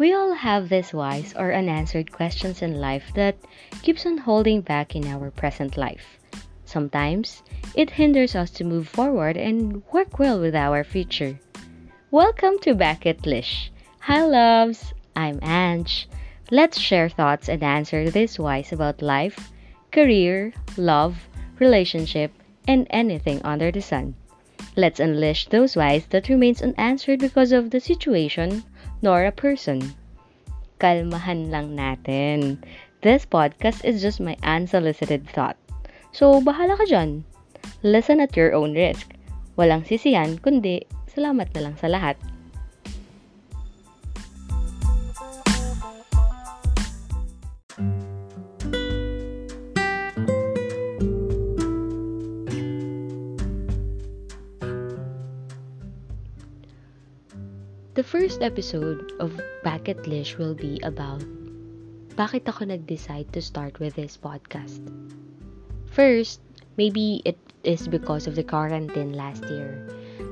We all have these whys or unanswered questions in life that keeps on holding back in our present life. Sometimes, it hinders us to move forward and work well with our future. Welcome to Bucket Lish. Hi loves, I'm Ange. Let's share thoughts and answer these whys about life, career, love, relationship, and anything under the sun. Let's unleash those whys that remains unanswered because of the situation nor a person. Kalmahan lang natin. This podcast is just my unsolicited thought. So, bahala ka dyan. Listen at your own risk. Walang sisihan, kundi salamat na lang sa lahat. The first episode of Bucket Lish will be about bakit ako nag-decide to start with this podcast. First, maybe it is because of the quarantine last year.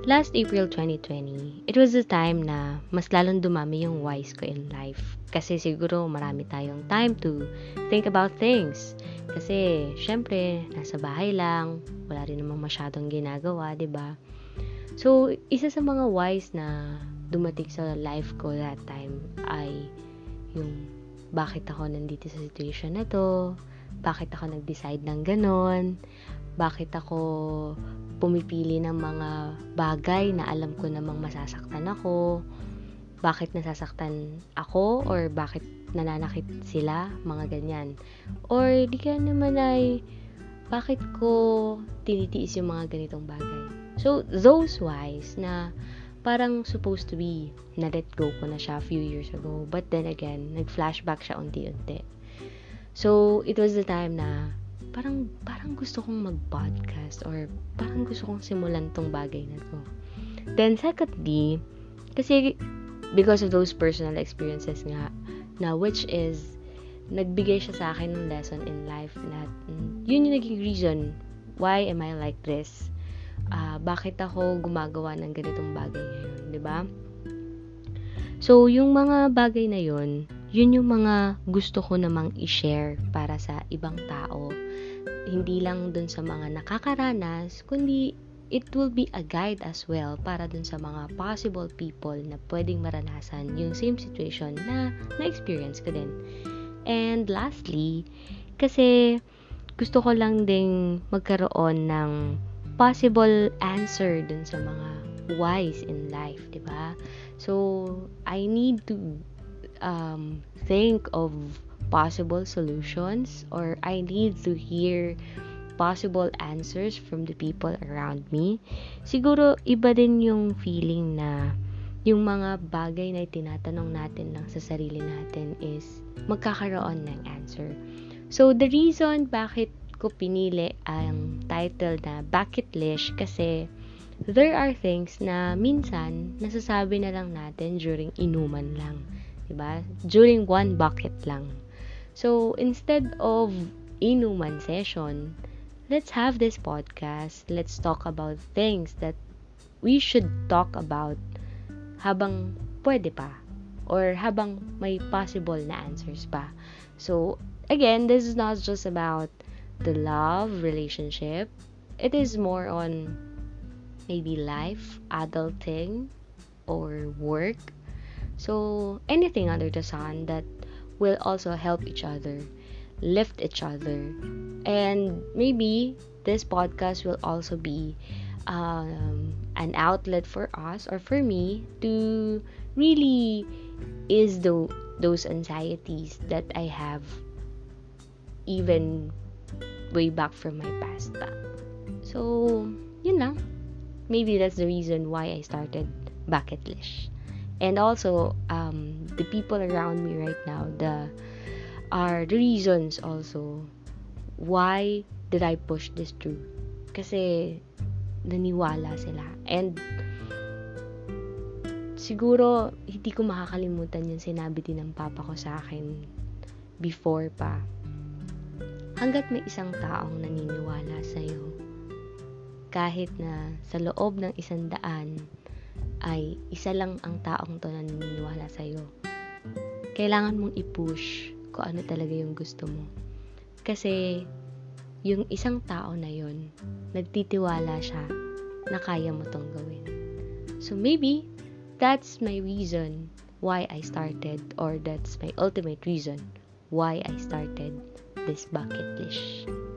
Last April 2020, it was the time na mas lalong dumami yung whys ko in life. Kasi siguro marami tayong time to think about things. Kasi, syempre, nasa bahay lang, wala rin namang masyadong ginagawa, diba? So, isa sa mga whys na dumating sa life ko that time ay yung bakit ako nandito sa situation na to, bakit ako nag-decide ng ganon, bakit ako pumipili ng mga bagay na alam ko namang masasaktan ako, bakit nasasaktan ako or bakit nananakit sila, mga ganyan. Or di kaya naman ay bakit ko tinitiis yung mga ganitong bagay. So, those whys na parang supposed to be na-let go ko na siya a few years ago. But then again, nag-flashback siya unti-unti. So, it was the time na parang gusto kong mag-podcast or parang gusto kong simulan tong bagay na to. Then, secondly, kasi because of those personal experiences nga, na which is, nagbigay siya sa akin ng lesson in life na yun yung naging reason why am I like this. Bakit ako gumagawa ng ganitong bagay ngayon, diba? So, yung mga bagay na yun, yun yung mga gusto ko namang i-share para sa ibang tao. Hindi lang dun sa mga nakakaranas, kundi it will be a guide as well para dun sa mga possible people na pwedeng maranasan yung same situation na na-experience ko din. And lastly, kasi gusto ko lang ding magkaroon ng possible answer dun sa mga whys in life, diba? So, I need to think of possible solutions or I need to hear possible answers from the people around me. Siguro, iba din yung feeling na yung mga bagay na tinatanong natin lang sa sarili natin is magkakaroon ng answer. So, the reason bakit ko pinili ang title na Bucket Lish kasi there are things na minsan nasasabi na lang natin during inuman lang, diba? During one bucket lang. So, instead of inuman session, let's have this podcast. Let's talk about things that we should talk about habang pwede pa or habang may possible na answers pa. So, again, this is not just about the love, relationship. It is more on maybe life, adulting, or work. So, anything under the sun that will also help each other, lift each other. And maybe this podcast will also be an outlet for us or for me to really ease those anxieties that I have even way back from my past back. So, yun lang. Maybe that's the reason why I started Bucket Lish. And also, the people around me right now, are the reasons also why did I push this through. Kasi, naniwala sila. And, siguro, hindi ko makakalimutan yung sinabi din ng papa ko sa akin before pa. Hanggat may isang taong naniniwala sa'yo, kahit na sa loob ng 100 ay isa lang ang taong to naniniwala sa'yo, kailangan mong i-push kung ano talaga yung gusto mo. Kasi yung isang tao na yun, nagtitiwala siya na kaya mo tong gawin. So maybe that's my reason why I started, or that's my ultimate reason why I started this bucket list.